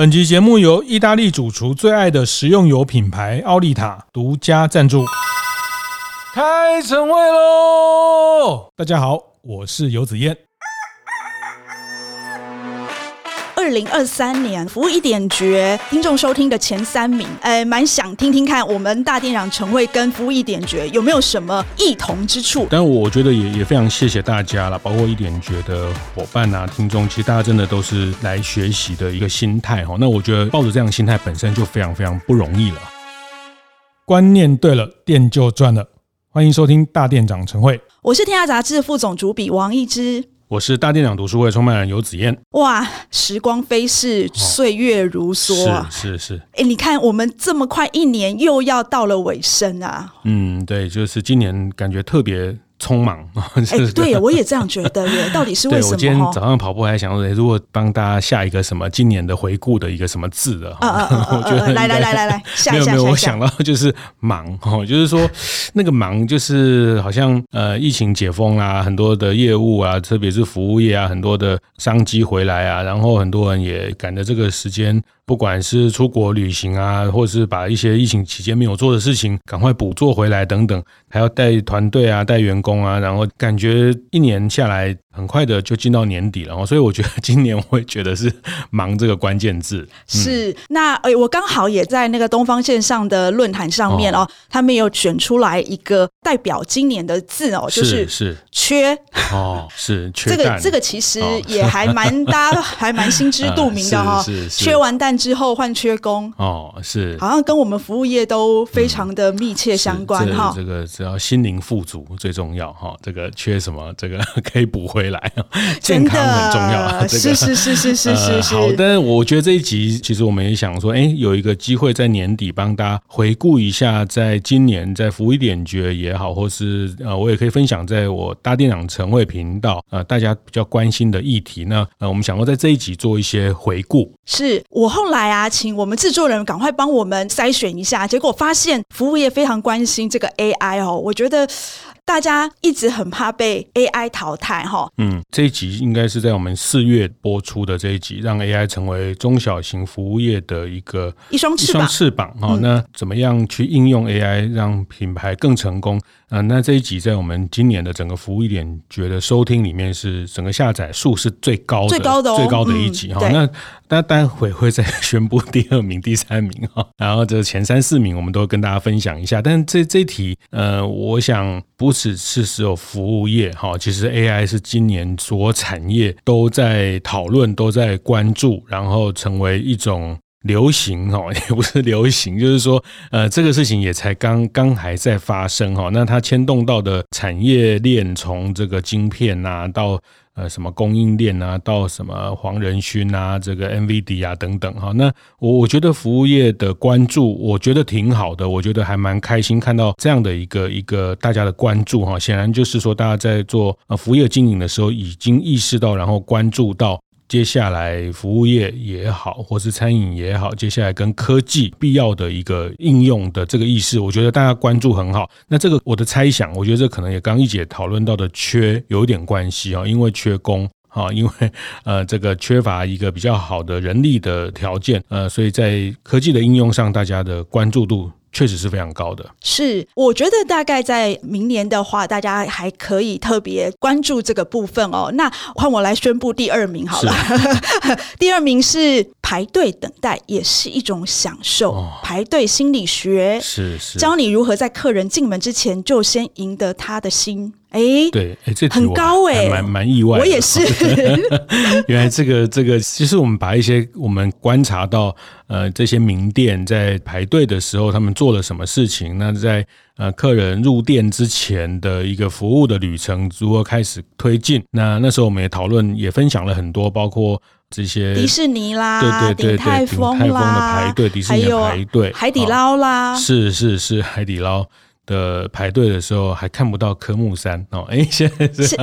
本集节目由意大利主厨最爱的食用油品牌奥利塔独家赞助。开晨会喽！大家好，我是游子燕。2023年服务一点诀听众收听的前3名，蛮想听听看我们大店长晨会跟服务一点诀有没有什么异同之处。但我觉得 也非常谢谢大家啦，包括一点诀的伙伴啊、听众，其实大家真的都是来学习的一个心态哈。那我觉得抱着这样的心态本身就非常非常不容易了。观念对了，店就赚了。欢迎收听大店长晨会，我是天下杂志副总主笔王一之。我是大店长读书会创办人游子燕。哇，时光飞逝，岁月如梭、啊哦、是、欸、你看我们这么快1年又要到了尾声啊。嗯，对，就是今年感觉特别匆忙、欸、对，我也这样觉得耶。到底是为什么？对，我今天早上跑步还想说、欸、如果帮大家下一个什么今年的回顾的一个什么字的、我觉得来下一下。没有，我想到就是忙、就是说那个忙就是好像疫情解封啊，很多的业务啊，特别是服务业啊，很多的商机回来啊，然后很多人也赶着这个时间，不管是出国旅行啊，或是把一些疫情期间没有做的事情赶快补做回来等等，还要带团队啊，带员工啊，然后感觉1年下来很快的就进到年底了，所以我觉得今年我会觉得是忙这个关键字、嗯、是。那我刚好也在那个东方线上的论坛上面哦，他们有选出来一个代表今年的字哦，就是缺哦，是缺蛋、这个其实也还蛮、哦、大家还蛮心知肚明的哦，缺完蛋之后换缺工哦，是好像跟我们服务业都非常的密切相关哈、嗯。这个只要心灵富足最重要哈、哦，这个缺什么这个可以补回来，健康很重要、啊这个、是好。但是我觉得这一集其实我们也想说有一个机会在年底帮大家回顾一下，在今年在服务一点诀也好，或是我也可以分享在我大店长晨会频道大家比较关心的议题。那我们想说在这一集做一些回顾。是我后来啊请我们制作人赶快帮我们筛选一下，结果发现服务业非常关心这个 AI 哦，我觉得大家一直很怕被 AI 淘汰哈。嗯，这一集应该是在我们4月播出的这一集，让 AI 成为中小型服务业的一双翅膀哈、哦。那怎么样去应用 AI 让品牌更成功啊？那这一集在我们今年的整个服务一点诀的收听里面，是整个下载数是最高的一集哈、嗯。那待会再宣布第2名、第3名哈、哦，然后这前3、4名我们都跟大家分享一下。但这一题我想不只是有服务业，其实 AI 是今年所有产业都在讨论、都在关注，然后成为一种流行，也不是流行，就是说这个事情也才刚还在发生。那它牵动到的产业链，从这个晶片啊到什么供应链啊，到什么黄仁勋啊，这个 NVIDIA 啊等等哈。那我觉得服务业的关注，我觉得挺好的，我觉得还蛮开心看到这样的一个大家的关注哈。显然就是说，大家在做服务业经营的时候，已经意识到，然后关注到。接下来服务业也好，或是餐饮也好，接下来跟科技必要的一个应用的这个意识，我觉得大家关注很好。那这个我的猜想，我觉得这可能也刚一姐讨论到的缺有一点关系啊，因为缺工。因为这个缺乏一个比较好的人力的条件，所以在科技的应用上，大家的关注度确实是非常高的。是，我觉得大概在明年的话，大家还可以特别关注这个部分哦。那换我来宣布第2名好了。第2名是排队等待也是一种享受、哦、排队心理学，是教你如何在客人进门之前就先赢得他的心。对，这题很高蛮意外的，我也是。原来这个，其实我们把一些我们观察到这些名店在排队的时候，他们做了什么事情？那在客人入店之前的一个服务的旅程如何开始推进？那时候我们也讨论，也分享了很多，包括。这些迪士尼啦，鼎泰丰的排队，迪士尼的排队，海底捞啦，是海底捞的排队的时候还看不到科目3哦，现在是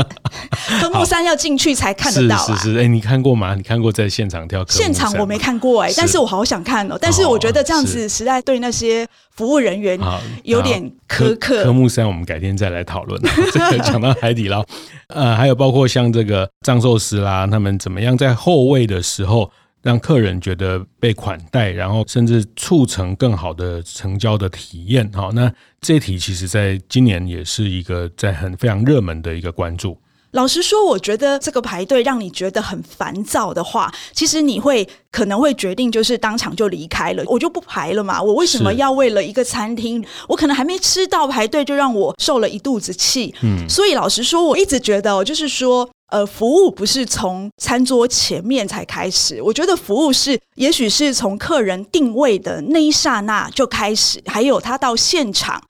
科目3要进去才看得到啊。是，你看过吗？你看过在现场跳科目3？现场我没看过但是我好想看哦。但是我觉得这样子实在对那些服务人员有点苛刻。科目3我们改天再来讨论。这个讲到海底捞。还有包括像这个藏寿司啦，他们怎么样在后位的时候让客人觉得被款待，然后甚至促成更好的成交的体验。好，那这题其实在今年也是一个在很非常热门的一个关注。老实说，我觉得这个排队让你觉得很烦躁的话，其实你会可能会决定就是当场就离开了，我就不排了嘛，我为什么要为了一个餐厅，我可能还没吃到排队就让我受了一肚子气。所以老实说，我一直觉得就是说服务不是从餐桌前面才开始，我觉得服务是也许是从客人定位的那一刹那就开始，还有他到现场。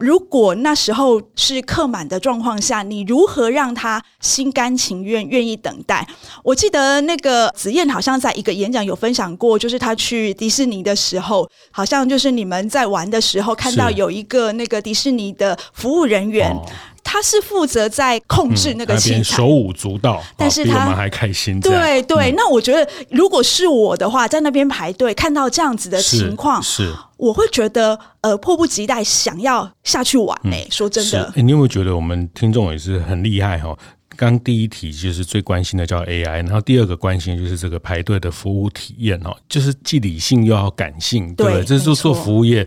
如果那时候是客满的状况下，你如何让他心甘情愿愿意等待。我记得那个子燕好像在一个演讲有分享过，就是他去迪士尼的时候，好像就是你们在玩的时候看到有一个那个迪士尼的服务人员，他是负责在控制那个器材，他手舞足蹈，但是他比我们还开心。对对，那我觉得如果是我的话，在那边排队看到这样子的情况，是我会觉得迫不及待想要下去玩欸。说真的，你有没有觉得我们听众也是很厉害哦？刚第一题就是最关心的叫 AI， 然后第二个关心就是这个排队的服务体验哦，就是既理性又要感性， 对，这是做服务业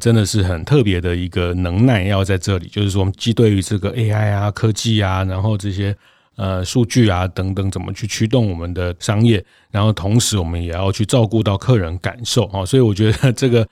真的是很特别的一个能耐要在这里，就是说我们既对于这个 AI 啊、科技啊，然后这些数据啊等等怎么去驱动我们的商业，然后同时我们也要去照顾到客人感受哦，所以我觉得这个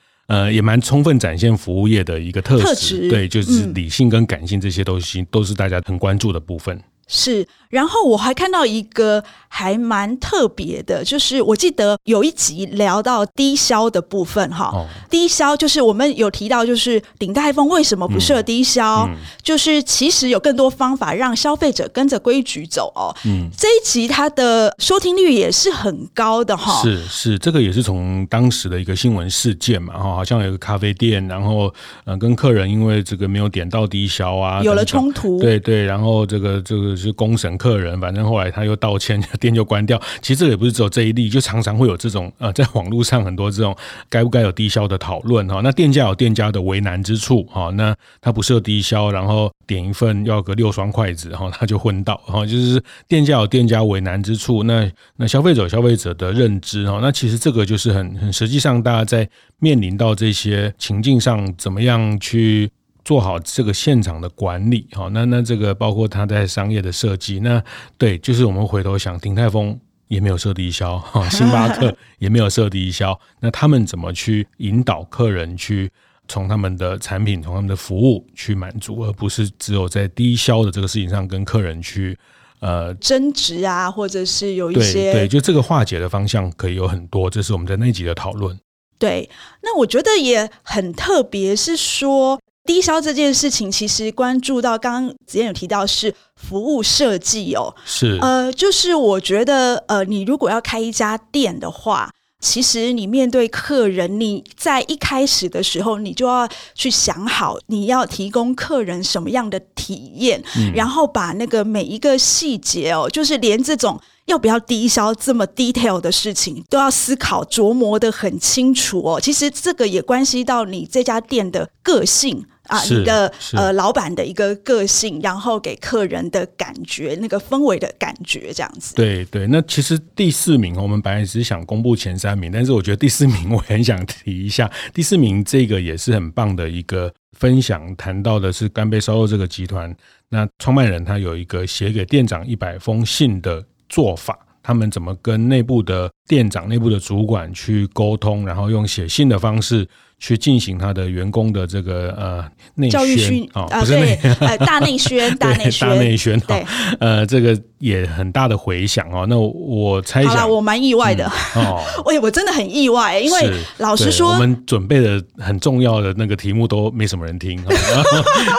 也蛮充分展现服务业的一个特质，对，就是理性跟感性这些东西都是大家很关注的部分。是，然后我还看到一个还蛮特别的，就是我记得有一集聊到低消的部分哈。低消就是我们有提到，就是鼎泰丰为什么不设低消，就是其实有更多方法让消费者跟着规矩走哦。这一集它的收听率也是很高的哈。是，这个也是从当时的一个新闻事件嘛，好像有一个咖啡店，然后跟客人因为这个没有点到低消啊，有了冲突。对，然后这个是公审客人，反正后来他又道歉，店就关掉。其实这个也不是只有这一例，就常常会有这种在网络上很多这种该不该有低消的讨论哈。那店家有店家的为难之处哈，那他不设低消，然后点一份要个6双筷子哈，他就昏倒哈，就是店家有店家为难之处。那消费者有消费者的认知哈，那其实这个就是很实际上大家在面临到这些情境上，怎么样去做好这个现场的管理。那这个包括他在商业的设计，那对，就是我们回头想，鼎泰丰也没有设低消，星巴克也没有设低消，那他们怎么去引导客人去从他们的产品从他们的服务去满足，而不是只有在低消的这个事情上跟客人去争执啊，或者是有一些对，就这个化解的方向可以有很多，这是我们在那一集的讨论。对，那我觉得也很特别是说低消这件事情，其实关注到刚刚子燕有提到是服务设计哦，是就是我觉得你如果要开一家店的话，其实你面对客人，你在一开始的时候，你就要去想好你要提供客人什么样的体验，然后把那个每一个细节哦，就是连这种要不要低消这么 detail 的事情都要思考琢磨得很清楚哦。其实这个也关系到你这家店的个性啊，你的老板的一个个性，然后给客人的感觉，那个氛围的感觉，这样子。对，那其实第四名我们本来只想公布前3名，但是我觉得第四名我很想提一下。第四名这个也是很棒的一个分享，谈到的是干杯烧肉这个集团，那创办人他有一个写给店长100封信的做法，他们怎么跟内部的店长、内部的主管去沟通，然后用写信的方式去进行他的员工的这个内宣不是内大内宣，大内宣对，这个也很大的回响哦。那我猜想，好啦，我蛮意外的我真的很意外，因为老实说，我们准备的很重要的那个题目都没什么人听，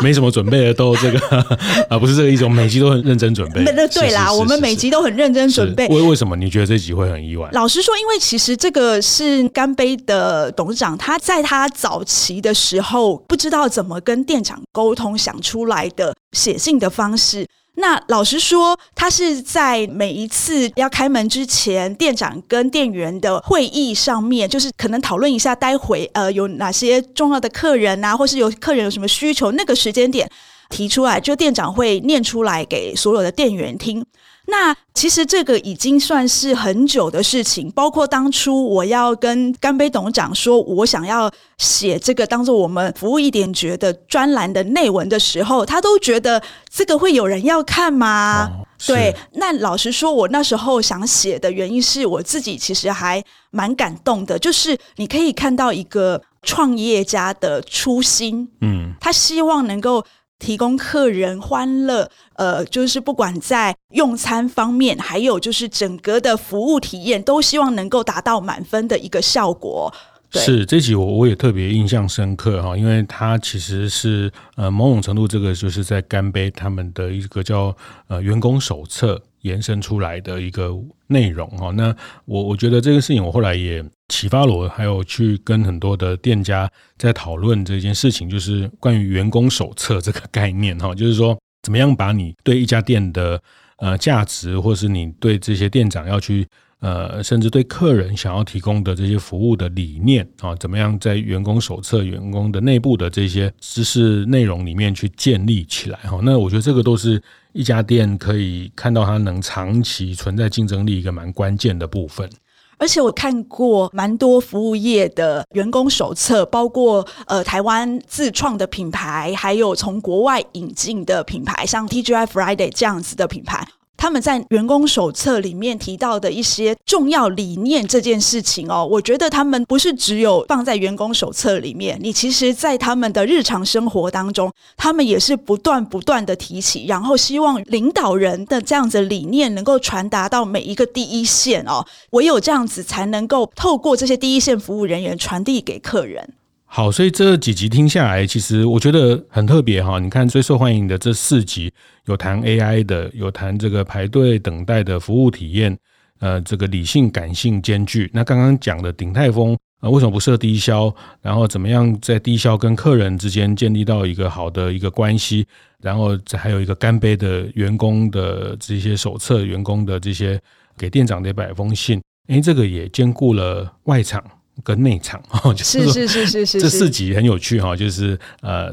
没什么准备的都这个不是这个意思，我们每集都很认真准备。对啦，我们每集都很认真准备。为什么你觉得这集会很意外？老实说，因为其实这个是干杯的董事长，他在他早期的时候不知道怎么跟店长沟通想出来的写信的方式。那老实说，他是在每一次要开门之前，店长跟店员的会议上面，就是可能讨论一下待会有哪些重要的客人啊，或是有客人有什么需求，那个时间点提出来，就店长会念出来给所有的店员听。那其实这个已经算是很久的事情，包括当初我要跟干杯董事长说我想要写这个当作我们服务一点觉得专栏的内文的时候，他都觉得这个会有人要看吗？哦，对，那老实说我那时候想写的原因是我自己其实还蛮感动的，就是你可以看到一个创业家的初心，嗯，他希望能够提供客人欢乐，就是不管在用餐方面，还有就是整个的服务体验，都希望能够达到满分的一个效果。是，这集我也特别印象深刻哈，因为它其实是某种程度这个就是在干杯他们的一个叫员工手册延伸出来的一个内容哈。那我觉得这个事情我后来也启发了我，还有去跟很多的店家在讨论这件事情，就是关于员工手册这个概念哈，就是说怎么样把你对一家店的价值，或是你对这些店长要去甚至对客人想要提供的这些服务的理念啊，怎么样在员工手册员工的内部的这些知识内容里面去建立起来啊，那我觉得这个都是一家店可以看到它能长期存在竞争力一个蛮关键的部分。而且我看过蛮多服务业的员工手册，包括台湾自创的品牌，还有从国外引进的品牌，像 TGI Friday 这样子的品牌，他们在员工手册里面提到的一些重要理念这件事情哦，我觉得他们不是只有放在员工手册里面，你其实在他们的日常生活当中，他们也是不断的提起，然后希望领导人的这样子理念能够传达到每一个第一线哦，唯有这样子才能够透过这些第一线服务人员传递给客人。好，所以这几集听下来，其实我觉得很特别哈。你看最受欢迎的这4集，有谈 AI 的，有谈这个排队等待的服务体验，这个理性感性兼具。那刚刚讲的鼎泰丰为什么不设低消，然后怎么样在低消跟客人之间建立到一个好的一个关系，然后还有一个干杯的员工的这些手册，员工的这些给店长的100封信，这个也兼顾了外场跟内场，是这4集很有趣，就是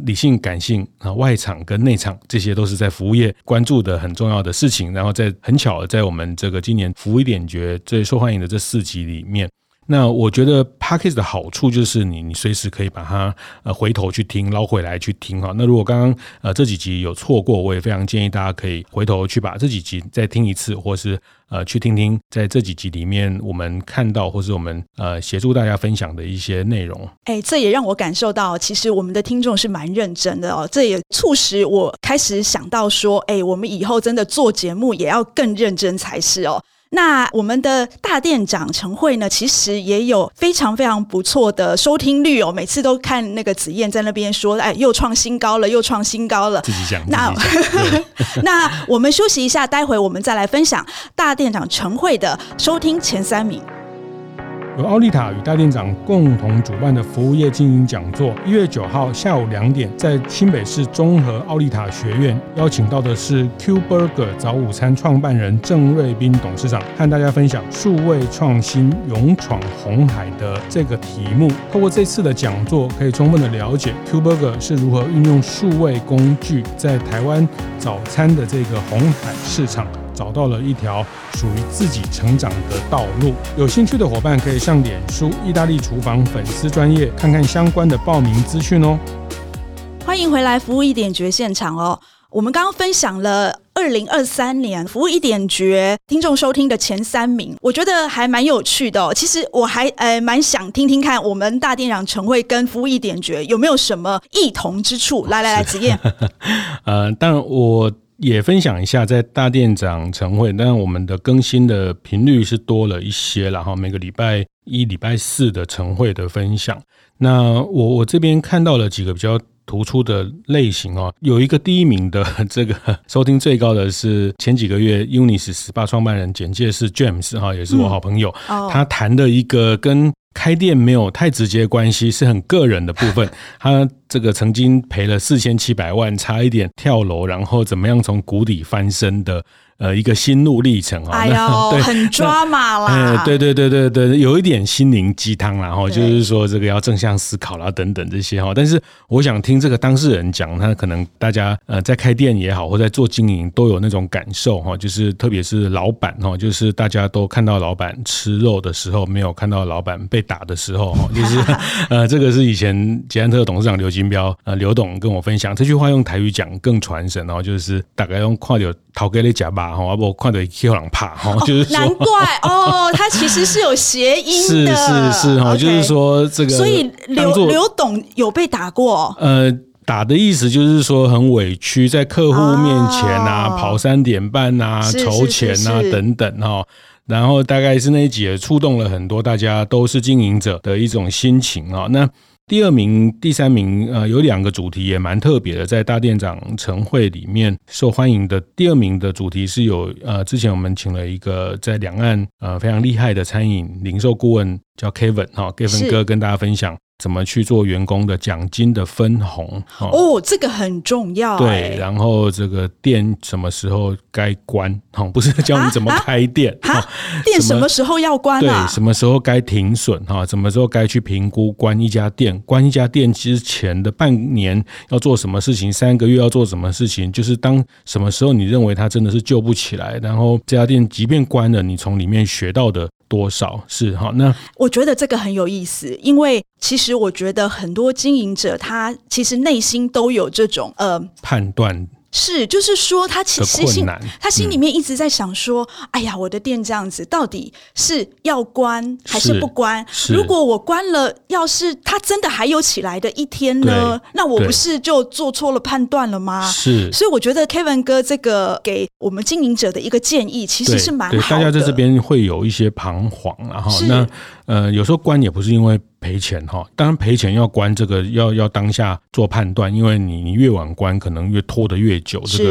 理性感性外场跟内场，这些都是在服务业关注的很重要的事情，然后在很巧在我们这个今年服务一点觉最受欢迎的这4集里面。那我觉得 Podcast 的好处就是你随时可以把它回头去听，捞回来去听。那如果刚刚这几集有错过，我也非常建议大家可以回头去把这几集再听一次，或是去听听在这几集里面我们看到或是我们协助大家分享的一些内容。这也让我感受到其实我们的听众是蛮认真的哦，这也促使我开始想到说我们以后真的做节目也要更认真才是哦。那我们的大店长陈慧呢，其实也有非常不错的收听率哦，每次都看那个子燕在那边说又创新高了，又创新高了，自己讲那我们休息一下，待会我们再来分享大店长陈慧的收听前3名。由奥利塔与大店长共同主办的服务业经营讲座，1月9号下午2点在新北市中和奥利塔学院，邀请到的是 Q Burger 早午餐创办人郑瑞斌董事长，和大家分享数位创新勇闯红海的这个题目。透过这次的讲座，可以充分的了解 Q Burger 是如何运用数位工具，在台湾早餐的这个红海市场找到了一条属于自己成长的道路。有兴趣的伙伴可以上脸书意大利厨房粉丝专页看看相关的报名资讯哦。欢迎回来服务一点觉现场哦，我们刚刚分享了2023年服务一点觉听众收听的前3名，我觉得还蛮有趣的哦。其实我还蛮想听听看我们大店长陈慧跟服务一点觉有没有什么异同之处。来子燕当然我也分享一下在大店长晨会，但我们的更新的频率是多了一些啦，每个礼拜1礼拜4的晨会的分享。那我这边看到了几个比较突出的类型哦，有一个第1名的这个收听最高的是前几个月 Unis 18创办人简介是 James 也是我好朋友，他谈的一个跟开店没有太直接关系，是很个人的部分。他这个曾经赔了4700万，差一点跳楼，然后怎么样从谷底翻身的一个心路历程哦，哎呦，很抓马啦，对对对对对，有一点心灵鸡汤啦，就是说这个要正向思考啦等等这些哈。但是我想听这个当事人讲，他可能大家在开店也好，或在做经营都有那种感受哈，就是特别是老板哈，就是大家都看到老板吃肉的时候，没有看到老板被打的时候哈，就是这个是以前捷安特董事长刘金彪刘董跟我分享这句话，用台语讲更传神哦，就是大概用看到头家在吃肉。啊，我看到去人怕哈，就是说难怪哦，它其实是有谐音的，是是是哈，okay， 就是说这个，所以刘董有被打过，打的意思就是说很委屈，在客户面前啊，哦，跑3点半啊，筹钱啊等等哈。然后大概是那一集也触动了很多大家都是经营者的一种心情啊，哦，那。第二名、第三名，有两个主题也蛮特别的，在大店长晨会里面受欢迎的。第二名的主题是有，之前我们请了一个在两岸非常厉害的餐饮零售顾问，叫 Kevin 哈，Kevin 哥跟大家分享怎么去做员工的奖金的分红。哦，这个很重要，欸。对，然后这个店什么时候该关，不是教你怎么开店，店什么时候要关啊？对，什么时候该停损，什么时候该去评估关一家店，关一家店之前的半年要做什么事情，3个月要做什么事情，就是当什么时候你认为它真的是救不起来，然后这家店即便关了，你从里面学到的多少是好。那我觉得这个很有意思，因为其实我觉得很多经营者他其实内心都有这种判断，是就是说他其实他心里面一直在想说，哎呀，我的店这样子到底是要关还是不关，如果我关了，要是他真的还有起来的一天呢，那我不是就做错了判断了吗？是，所以我觉得 Kevin 哥这个给我们经营者的一个建议其实是蛮好的，对，大家在这边会有一些彷徨，然后那有时候关也不是因为赔钱哈，当然赔钱要关这个要当下做判断，因为你越晚关可能越拖得越久，这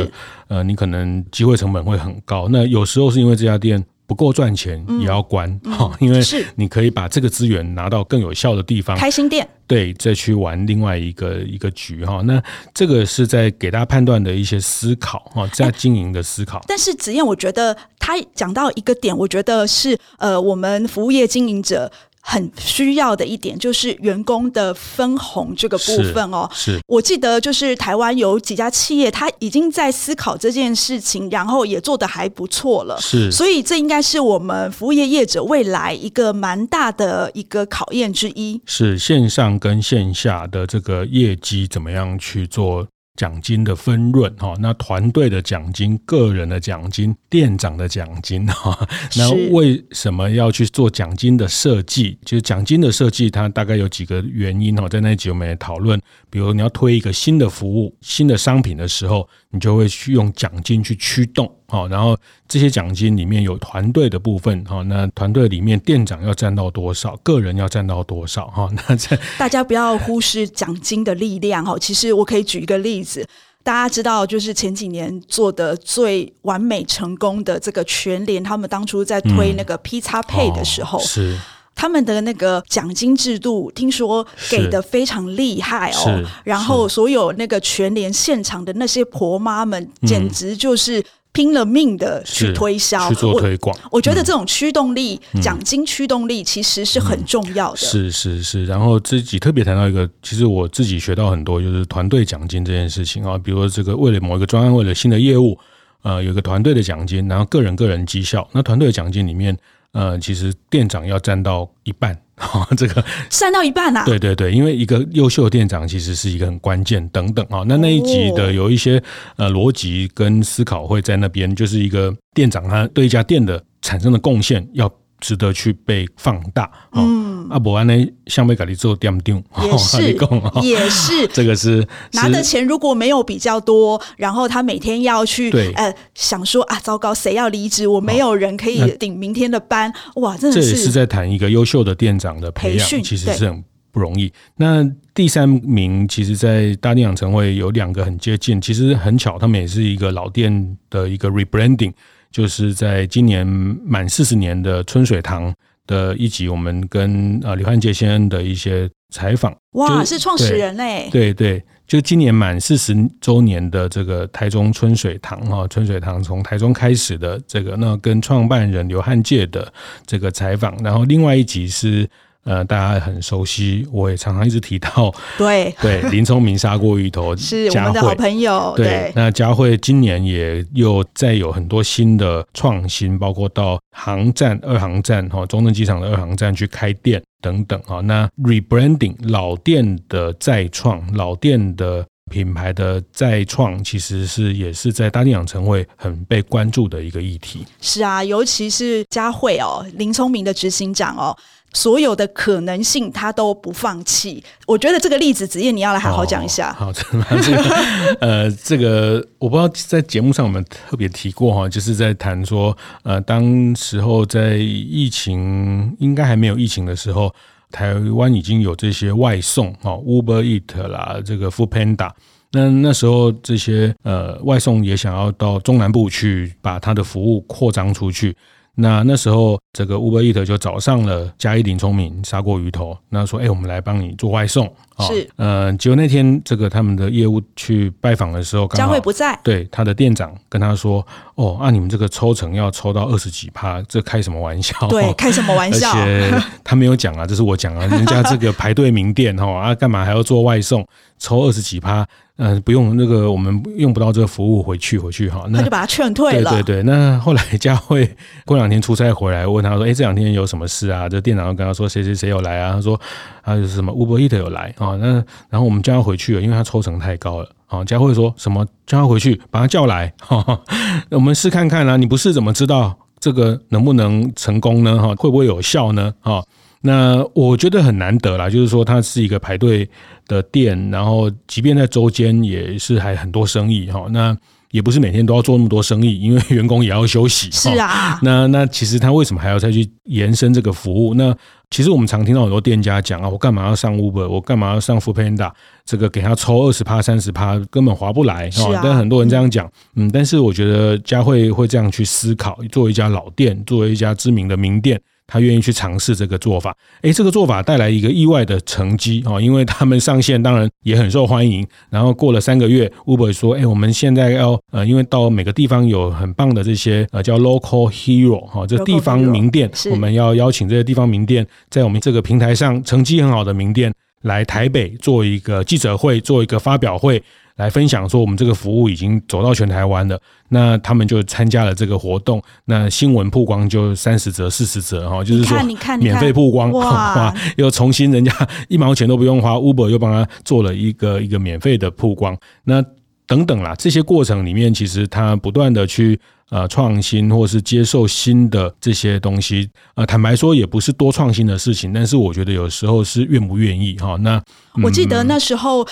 个你可能机会成本会很高。那有时候是因为这家店不够赚钱也要关，因为你可以把这个资源拿到更有效的地方，开新店，对，再去玩另外一个局哈。那这个是在给大家判断的一些思考哈，在经营的思考。但是子燕，我觉得他讲到一个点，我觉得是我们服务业经营者很需要的一点，就是员工的分红这个部分哦。是，我记得就是台湾有几家企业，他已经在思考这件事情，然后也做得还不错了。是，所以这应该是我们服务业业者未来一个蛮大的一个考验之一。是，线上跟线下的这个业绩怎么样去做奖金的分润哈，那团队的奖金、个人的奖金、店长的奖金哈，那为什么要去做奖金的设计？就是奖金的设计，它大概有几个原因哈，在那一集我们也讨论，比如你要推一个新的服务、新的商品的时候，你就会去用奖金去驱动。然后这些奖金里面有团队的部分，那团队里面店长要占到多少，个人要占到多少，那大家不要忽视奖金的力量。其实我可以举一个例子，大家知道就是前几年做的最完美成功的这个全联，他们当初在推那个披萨配的时候，是他们的那个奖金制度听说给的非常厉害哦，然后所有那个全联现场的那些婆妈们简直就是拼了命的去推销，去做推广。我觉得这种驱动力，奖金驱动力其实是很重要的。是是是，然后自己特别谈到一个，其实我自己学到很多，就是团队奖金这件事情啊，比如说这个为了某一个专案，为了新的业务，有个团队的奖金，然后个人绩效，那团队的奖金里面，其实店长要占到一半。这个占到一半啊，对对对，因为一个优秀的店长其实是一个很关键等等啊，那一集的有一些逻辑跟思考会在那边，就是一个店长他对一家店的产生的贡献要值得去被放大，啊，不然呢，像被咖喱做店长也是，也是，这个是拿的钱如果没有比较多，然后他每天要去想说啊，糟糕，谁要离职？我没有人可以顶明天的班，哇，真的是。这也是在谈一个优秀的店长的培养，其实是很不容易。那第三名，其实在大店长晨会有两个很接近，其实很巧，他们也是一个老店的一个 rebranding。就是在今年满40年的春水堂的一集，我们跟李汉杰先生的一些采访。哇，是创始人嘞！对对，就今年满40周年的这个台中春水堂哈，春水堂从台中开始的这个，那跟创办人刘汉介的这个采访，然后另外一集是大家很熟悉，我也常常一直提到，对，林聪明砂锅鱼头是我们的好朋友。对，那佳慧今年也又再有很多新的创新，包括到航站、二航站、中正机场的二航站去开店等等。那 rebranding 老店的再创，老店的品牌的再创，其实是也是在大店养成会很被关注的一个议题。是啊，尤其是佳慧哦，林聪明的执行长哦，所有的可能性他都不放弃。我觉得这个例子子燕你要来好好讲一下。好，这个我不知道在节目上我们特别提过，就是在谈说当时候在疫情应该还没有疫情的时候，台湾已经有这些外送 Uber Eats 啦，这个 Foodpanda，那时候这些外送也想要到中南部去把它的服务扩张出去。那时候这个 Uber Eats 就找上了嘉义林聪明砂锅鱼头，那说我们来帮你做外送。是，结果那天这个他们的业务去拜访的时候，刚好佳慧不在，对，他的店长跟他说，你们这个抽成要抽到20几%，这开什么玩笑？对，开什么玩笑？而且他没有讲啊，这是我讲啊，人家这个排队名店干嘛还要做外送？抽20几%，不用，那个我们用不到这个服务，回去哈。那就把他劝退了。对，那后来佳慧过2天出差回来，我问他说：“这2天有什么事啊？”这店长就跟他说：“谁有来啊？”他说：“啊，就是什么 Uber Eats 有来啊。”那然后我们叫他回去了，因为他抽成太高了。佳慧说什么叫他回去，把他叫来，我们试看看啊。你不试怎么知道这个能不能成功呢？会不会有效呢？那我觉得很难得啦，就是说它是一个排队的店，然后即便在周间也是还很多生意，那也不是每天都要做那么多生意，因为员工也要休息。是啊，那其实他为什么还要再去延伸这个服务？那其实我们常听到很多店家讲我干嘛要上 Uber， 我干嘛要上 Foodpanda， 这个给他抽 20%、30%， 根本划不来。是啊，但很多人这样讲，但是我觉得佳慧会这样去思考，作为一家老店，作为一家知名的名店，他愿意去尝试这个做法。这个做法带来一个意外的成绩，因为他们上线当然也很受欢迎，然后过了3个月 Uber 说我们现在要因为到每个地方有很棒的这些叫 Local Hero， 这地方名店，我们要邀请这些地方名店在我们这个平台上成绩很好的名店来台北做一个记者会，做一个发表会，来分享说我们这个服务已经走到全台湾了。那他们就参加了这个活动，那新闻曝光就30折、40折，就是说免费曝光，哇，又重新人家1毛钱都不用花， Uber 又帮他做了一个免费的曝光，那等等啦。这些过程里面其实他不断的去创新，或是接受新的这些东西，坦白说也不是多创新的事情，但是我觉得有时候是愿不愿意。那我记得那时候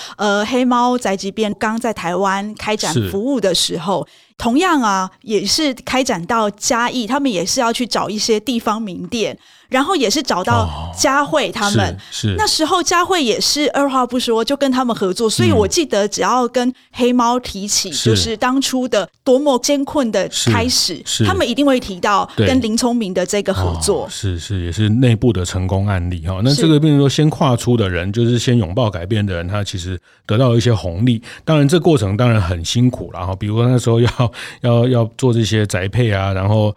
黑猫宅急便刚在台湾开展服务的时候，同样啊也是开展到嘉义，他们也是要去找一些地方名店，然后也是找到佳慧他们，那时候佳慧也是二话不说就跟他们合作，所以我记得只要跟黑猫提起就是当初的多么艰困的开始，他们一定会提到跟林聪明的这个合作。也是内部的成功案例。那这个变成说先跨出的人，就是先拥抱改变的人，他其实得到一些红利。当然这过程当然很辛苦啦，比如说那时候要做这些宅配啊，然后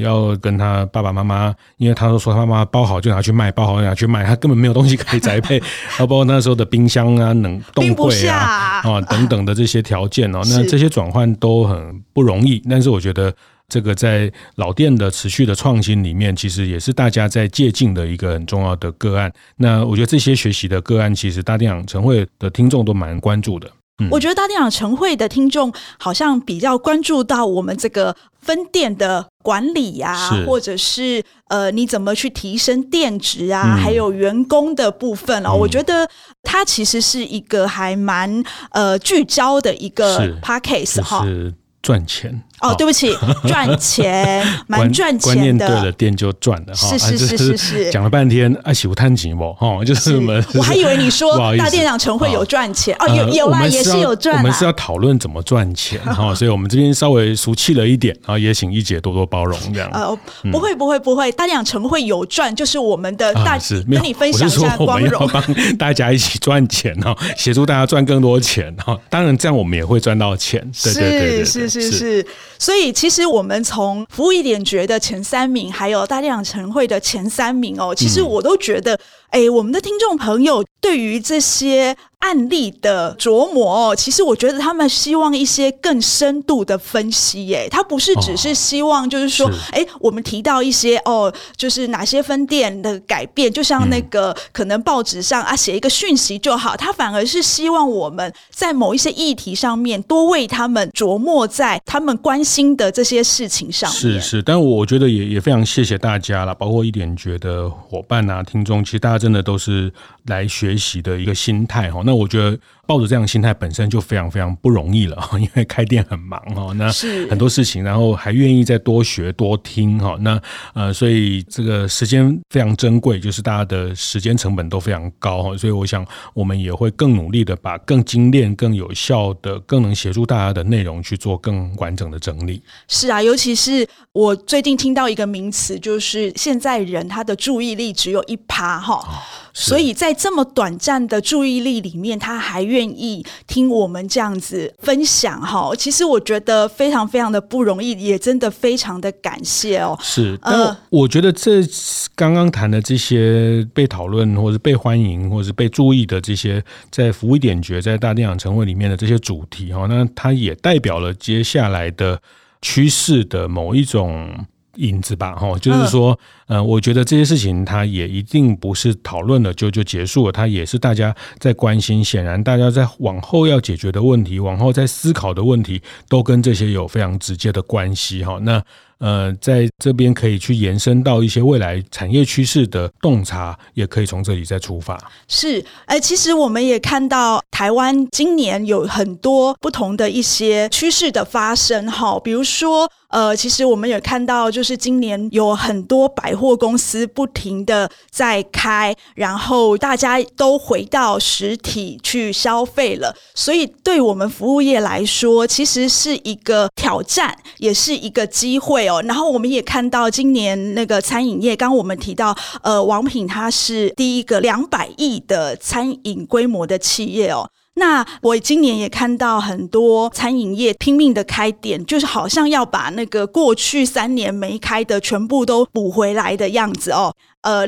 要跟他爸爸妈妈，因为他都说他妈妈包好就拿去卖，包好就拿去卖，他根本没有东西可以宅配，包括那时候的冰箱啊、冷冻柜啊、等等的这些条件那这些转换都很不容易。但是我觉得这个在老店的持续的创新里面，其实也是大家在借鉴的一个很重要的个案。那我觉得这些学习的个案，其实大店养成会的听众都蛮关注的。我觉得大店养成会的听众好像比较关注到我们这个分店的管理啊，或者是你怎么去提升店质啊，还有员工的部分我觉得它其实是一个还蛮聚焦的一个 podcast。是赚钱哦，对不起，赚钱，蛮赚钱的。观念对了，店就赚了。是是是是是，讲了半天啊，喜欢贪情不？哈，就是我们是，我还以为你说大店长晨会有赚钱哦，有啦，也是有赚啦。我们是要讨论怎么赚钱哈，所以我们这边稍微俗气了一点，然后也请一姐多多包容这样。不会不会不会，大店长晨会有赚，就是我们的大，跟你分享一下光荣。我们要帮大家一起赚钱哈，协助大家赚更多钱哈。当然这样我们也会赚到钱。对对对，是是是。所以其实我们从服务一点觉的前三名，还有大店长晨会的前三名哦，其实我都觉得，我们的听众朋友对于这些案例的琢磨，其实我觉得他们希望一些更深度的分析耶，他不是只是希望就是说，我们提到一些就是哪些分店的改变，就像那个可能报纸上啊写一个讯息就好，他反而是希望我们在某一些议题上面多为他们琢磨在他们关心的这些事情上面。是是，但我觉得也非常谢谢大家啦，包括一点觉的伙伴啊、听众，其实大家真的都是来学习的一个心态哈。那我觉得抱着这样的心态本身就非常非常不容易了，因为开店很忙，那很多事情，然后还愿意再多学多听，那所以这个时间非常珍贵，就是大家的时间成本都非常高，所以我想我们也会更努力的把更精炼、更有效的、更能协助大家的内容去做更完整的整理。是啊，尤其是我最近听到一个名词，就是现在人他的注意力只有 1%， 所以在这么短暂的注意力里面，他还愿意听我们这样子分享，其实我觉得非常非常的不容易，也真的非常的感谢哦。是，但我觉得这刚刚谈的这些被讨论或是被欢迎或是被注意的这些在服务一点觉在大店长晨会里面的这些主题，那它也代表了接下来的趋势的某一种影子吧，就是说，我觉得这些事情它也一定不是讨论了就结束了，它也是大家在关心，显然大家在往后要解决的问题，往后在思考的问题都跟这些有非常直接的关系。那在这边可以去延伸到一些未来产业趋势的洞察，也可以从这里再出发。是，其实我们也看到台湾今年有很多不同的一些趋势的发生，比如说其实我们也看到就是今年有很多百货公司不停的在开，然后大家都回到实体去消费了，所以对我们服务业来说其实是一个挑战，也是一个机会哦。然后我们也看到今年那个餐饮业，刚刚我们提到王品它是第一个200亿的餐饮规模的企业哦。那我今年也看到很多餐饮业拼命的开店，就是好像要把那个过去3年没开的全部都补回来的样子哦。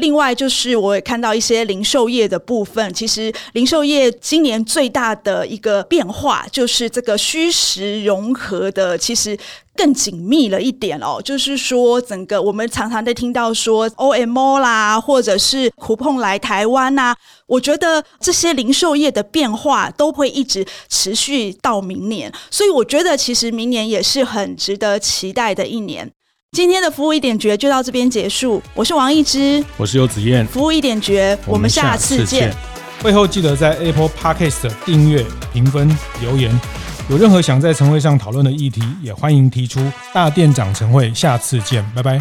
另外就是我也看到一些零售业的部分，其实零售业今年最大的一个变化就是这个虚实融合的其实更紧密了一点哦，就是说整个我们常常在听到说 OMO 啦，或者是 Coupang 来台湾啊，我觉得这些零售业的变化都会一直持续到明年，所以我觉得其实明年也是很值得期待的一年。今天的服务一点觉就到这边结束，我是王一之，我是游子燕，服务一点觉，我们下次见。会后记得在 Apple Podcast 订阅、评分、留言，有任何想在晨会上讨论的议题也欢迎提出，大店长晨会下次见，拜拜。